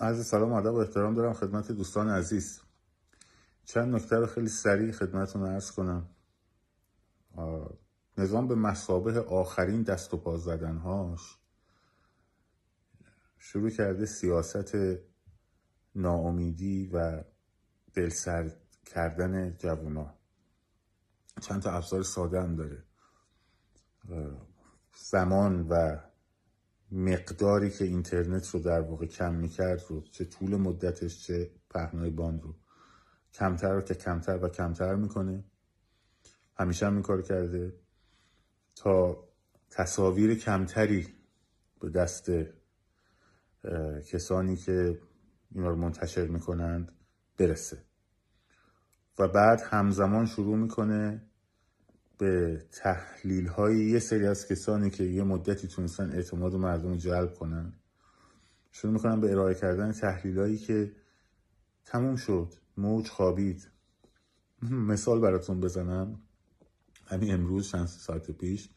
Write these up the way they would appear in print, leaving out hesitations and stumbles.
عرض سلام ادب و احترام دارم خدمت دوستان عزیز. چند نکته رو خیلی سریع خدمتتون عرض کنم. نظام به مسابه آخرین دست و پا زدنهاش شروع کرده سیاست ناامیدی و دلسرد کردن جوونا. چند تا ابزار ساده هم داره. زمان و مقداری که اینترنت رو در واقع کم میکرد رو، چه طول مدتش چه پهنای باند رو، کمتر رو که کمتر و کمتر میکنه. همیشه هم این کار کرده تا تصاویر کمتری به دست کسانی که اینا رو منتشر میکنند برسه و بعد همزمان شروع میکنه به تحلیل های یه سری از کسانی که یه مدتی تونستن اعتماد مردم رو جلب کنن. شروع میکنن به ارائه کردن تحلیل هایی که تموم شد، موج خوابید. مثال براتون بزنم، همین امروز چند ساعت پیش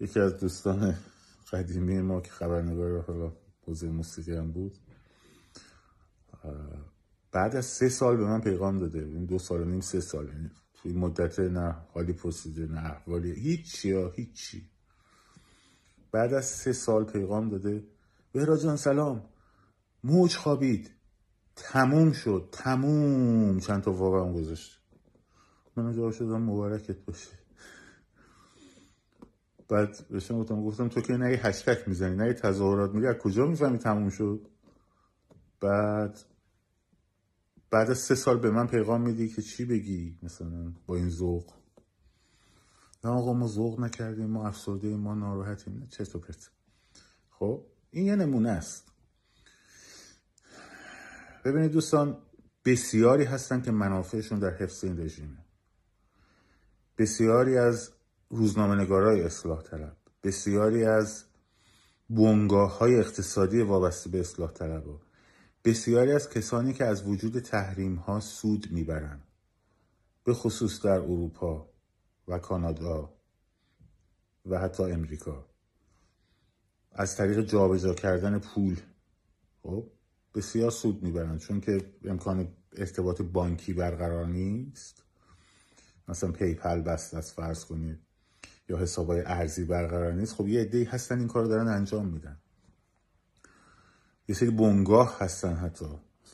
یکی از دوستان قدیمی ما که خبرنگار حوزه موسیقی هم بود بعد از 3 سال به من پیغام داده. این 2 سال و نیم 3 سال این مدت نه حالی پرسیده نه احوالی هیچی. بعد از 3 سال پیغام داده بهرا جان سلام، موج خوابید، تموم شد، تموم. چند تا واقعا گذاشت. من جواب شدم مبارکت باشه. بعد بهشون گفتم تو که نه هشتگ میزنی نه تظاهرات میری، از کجا میفهمی تموم شد؟ بعد از 3 سال به من پیغام میدی که چی بگی مثلا با این ذوق. نه آقا ما ذوق نکردیم، ما افسرده، ما ناراحتیم، چه تو پرت. خب این یه نمونه است. ببینید دوستان، بسیاری هستن که منافعشون در حفظ این رژیمه. بسیاری از روزنامه‌نگارای اصلاح طلب، بسیاری از بنگاه‌های اقتصادی وابسته به اصلاح طلب‌ها، بسیاری از کسانی که از وجود تحریم ها سود میبرند، به خصوص در اروپا و کانادا و حتی امریکا، از طریق جابجا کردن پول خب بسیار سود میبرند، چون که امکان ارتباط بانکی برقرار نیست. مثلا پیپل بست از فرض کنید، یا حسابهای ارزی برقرار نیست. خب یه عده‌ای هستن این کارو دارن انجام میدن. یه سری بنگاه هستن، حتی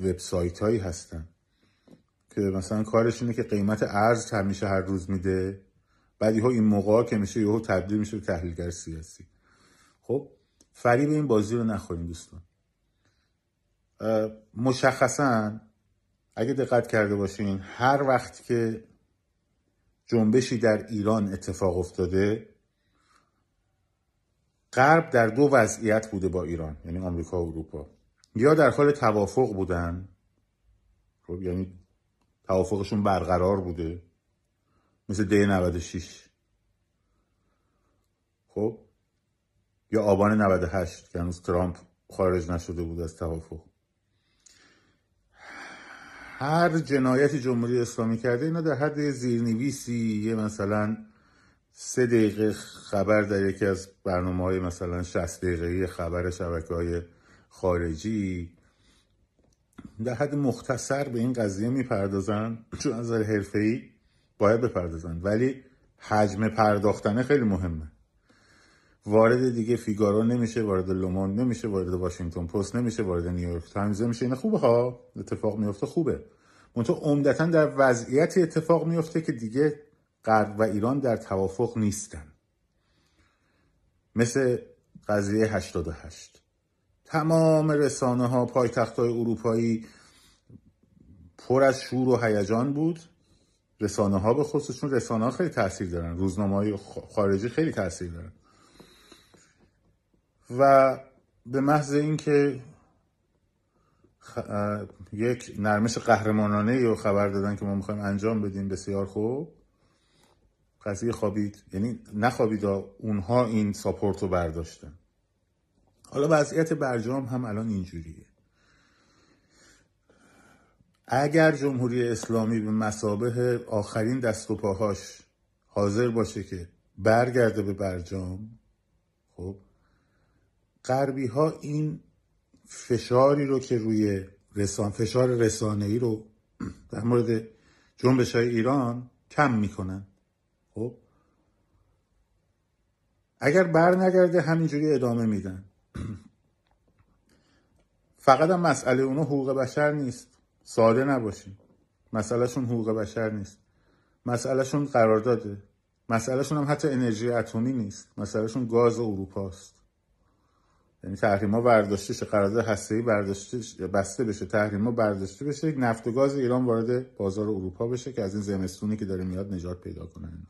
وبسایت هایی هستن که مثلا کارش اینه که قیمت ارز همیشه هر روز میده، بعد یهو این موقعا که میشه یهو تبدیل میشه به تحلیلگر سیاسی. خب فریب این بازی رو نخوریم دوستان. مشخصا اگه دقت کرده باشین، هر وقت که جنبشی در ایران اتفاق افتاده، غرب در 2 وضعیت بوده با ایران، یعنی آمریکا و اروپا. یا در حال توافق بودن، خب یعنی توافقشون برقرار بوده، مثل دی 96 خب، یا آبان 98 که هنوز ترامپ خارج نشده بود از توافق. هر جنایتی جمهوری اسلامی کرده، اینا در حد زیرنویسی یه مثلا 3 دقیقه خبر در یکی از برنامه‌های مثلا 60 دقیقه‌ای خبر شبکه‌های خارجی، در حد مختصر به این قضیه میپردازن، چون از نظر حرفه‌ای باید بپردازن، ولی حجم پرداختن خیلی مهمه. وارد دیگه فیگارو نمیشه، وارد لوموند نمیشه، وارد واشنگتن پست نمیشه، وارد نیویورک تایمز نمیشه. این خوبه ها، اتفاق میفته خوبه. منتها عمدتاً در وضعیتی اتفاق میفته که دیگه غرب و ایران در توافق نیستن. مثل قضیه 88، تمام رسانه ها پایتخت های اروپایی پر از شور و هیجان بود. رسانه ها به خصوص، چون رسانه ها خیلی تاثیر دارن، روزنامه های خارجی خیلی تاثیر دارن. و به محض اینکه یک نرمش قهرمانانه یا خبر دادن که ما میخوایم انجام بدیم، بسیار خوب، قضیه خوابید. یعنی نخوابید، اونها این ساپورت رو برداشتن. حالا وضعیت برجام هم الان اینجوریه. اگر جمهوری اسلامی به مثابه آخرین دست و پاهاش حاضر باشه که برگرده به برجام، خب غربی ها این فشاری رو که روی فشار رسانه‌ای رو در مورد جنبش‌های ایران کم میکنن. خب اگر بر نگرده همینجوری ادامه میدن. فقط هم مسئله اونا حقوق بشر نیست، ساده نباشیم. مسئلهشون حقوق بشر نیست، مسئلهشون قرارداده، مسئلهشون هم حتی انرژی اتمی نیست، مسئلهشون گاز اروپاست. یعنی تحریما برداشته شه، قرارداد هسته‌ای برداشته بسته بشه، تحریما برداشته بشه، نفت و گاز ایران وارد بازار اروپا بشه که از این زمستونی که داره میاد نجات پیدا کنن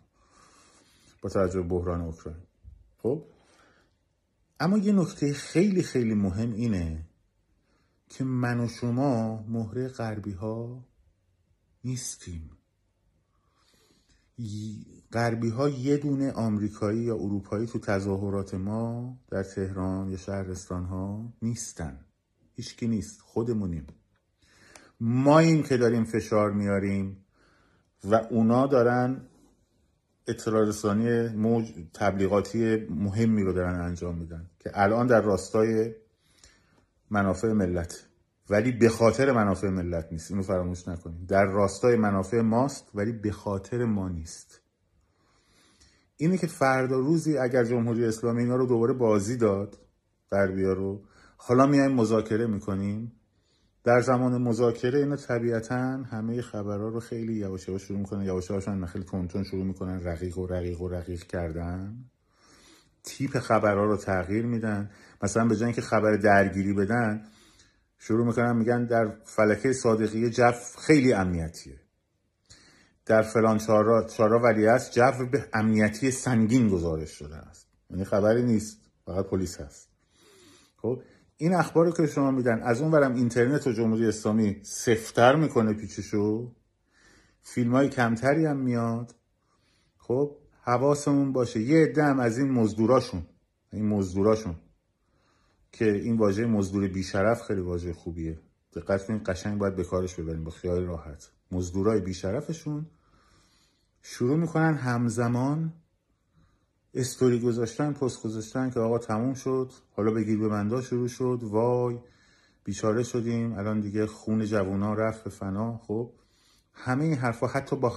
با توجه به بحران اوکراین. خب اما یه نکته خیلی خیلی مهم اینه که من و شما مهره غربی‌ها نیستیم. غربی‌ها یه دونه آمریکایی یا اروپایی تو تظاهرات ما در تهران یا شهرستان‌ها نیستن. هیچکی نیست، خودمونیم. ما این که داریم فشار میاریم و اونا دارن اطلاع رسانی موج تبلیغاتی مهمی رو دارن انجام میدن که الان در راستای منافع ملت، ولی به خاطر منافع ملت نیست. اینو فراموش نکنیم. در راستای منافع ماست ولی به خاطر ما نیست. اینه که فردا روزی اگر جمهوری اسلامی اینا رو دوباره بازی داد، غربیا رو، حالا میایم مذاکره میکنیم. در زمان مذاکره اینا طبیعتا همه خبرها رو خیلی یواش یواش شروع میکنن، یواش یواش هم خیلی تونتون شروع میکنن رقیق کردن. تیپ خبرها رو تغییر میدن. مثلا به جای اینکه خبر درگیری بدن شروع میکنن میگن در فلکه صادقیه جو خیلی امنیتیه، در فلان چارا ولیعصر جو به امنیتی سنگین گزارش شده است. یعنی خبری نیست، فقط پلیس هست. خب این اخباری که شما میدن، از اون ورم اینترنت و جمهوری اسلامی سفتر میکنه پیچشو، فیلم های کمتری هم میاد. خب حواسمون باشه یه عده هم از این مزدوراشون که این واژه مزدور بیشرف خیلی واژه خوبیه، دقت کنین، قشنگ باید به کارش ببریم با خیال راحت. مزدورای بیشرفشون شروع میکنن همزمان استوری گذاشتن، پست گذاشتن که آقا تموم شد، حالا بگیر به بنده شروع شد، وای بیچاره شدیم، الان دیگه خون جوونا رفت به فنا. خب همه این حرفا حتی با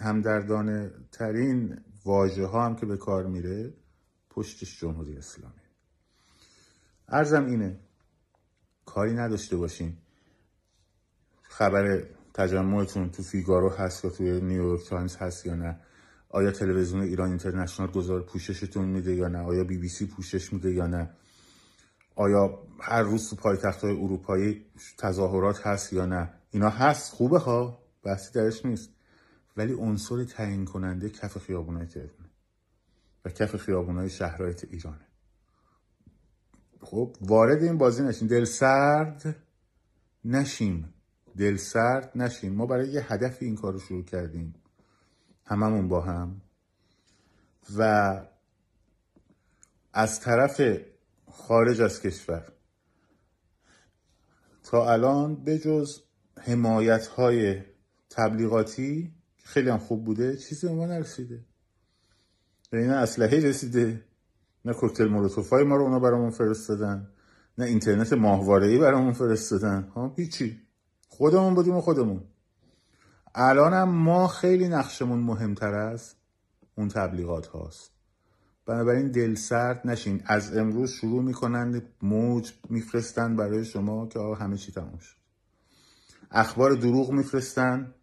همدردانه ترین واژه ها هم که به کار میره پشتش جمهوری اسلامی. عرضم اینه کاری نداشته باشین خبر تجمعتون تو فیگارو هست یا توی نیویورک تایمز هست یا نه، آیا تلویزیون ایران اینترنشنال پوششتون میده یا نه، آیا بی بی سی پوشش میده یا نه، آیا هر روز تو پایتخت‌های اروپایی تظاهرات هست یا نه. اینا هست، خوبه ها، بحثی درش نیست، ولی عنصر تعیین کننده کف خیابونای تهران و کف خیابونای شهرهای ایرانه. خب وارد این بازی نشیم، دلسرد نشیم. ما برای یه هدفی این کار رو شروع کردیم هممون با هم، و از طرف خارج از کشور تا الان به جز حمایت‌های تبلیغاتی که خیلی هم خوب بوده چیزی به ما نرسیده. یعنی نه اسلحه رسیده، نه کوکتل مولوتوفای ما رو اونا برامون فرستادن، نه اینترنت ماهواره‌ای برامون فرستادن، ها هیچی. خودمون بودیم و خودمون. الانم ما خیلی نقشمون مهمتر از اون تبلیغات هاست. بنابراین دل سرد نشین. از امروز شروع میکنن موج میفرستن برای شما که همه چی تموم شد. اخبار دروغ میفرستن،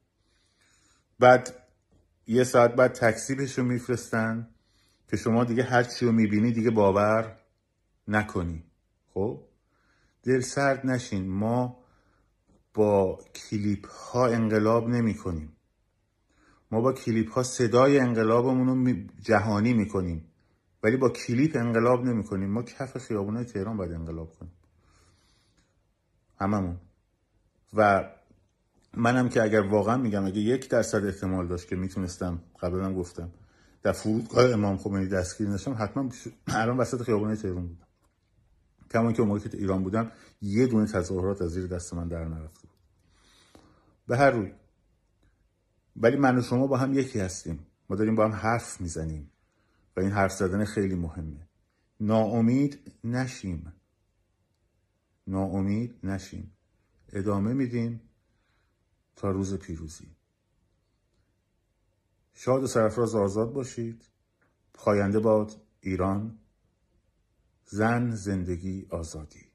بعد یه ساعت بعد تکذیبش رو میفرستن که شما دیگه هر چی رو میبینی دیگه باور نکنی. خب دل سرد نشین. ما با کلیپ ها انقلاب نمی کنیم. ما با کلیپ ها صدای انقلابمون رو جهانی می کنیم، ولی با کلیپ انقلاب نمی کنیم. ما کف خیابونای تهران باید انقلاب کنیم هممون. و منم که اگر واقعا میگم اگه 1% احتمال داشت که میتونستم، قبلا گفتم در فرودگاه امام خمینی دستگیر نشم، حتما الان وسط خیابونای تهران بودم. کما که اون موقع که ایران بودم یه دونه تظاهرات از زیر دست من در نرفته بود به هر روی. ولی من و شما با هم یکی هستیم، ما داریم با هم حرف میزنیم و این حرف زدن خیلی مهمه. ناامید نشیم، ناامید نشیم. ادامه میدیم تا روز پیروزی. شاد و سرفراز آزاد باشید. پاینده باد ایران. زن، زندگی، آزادی.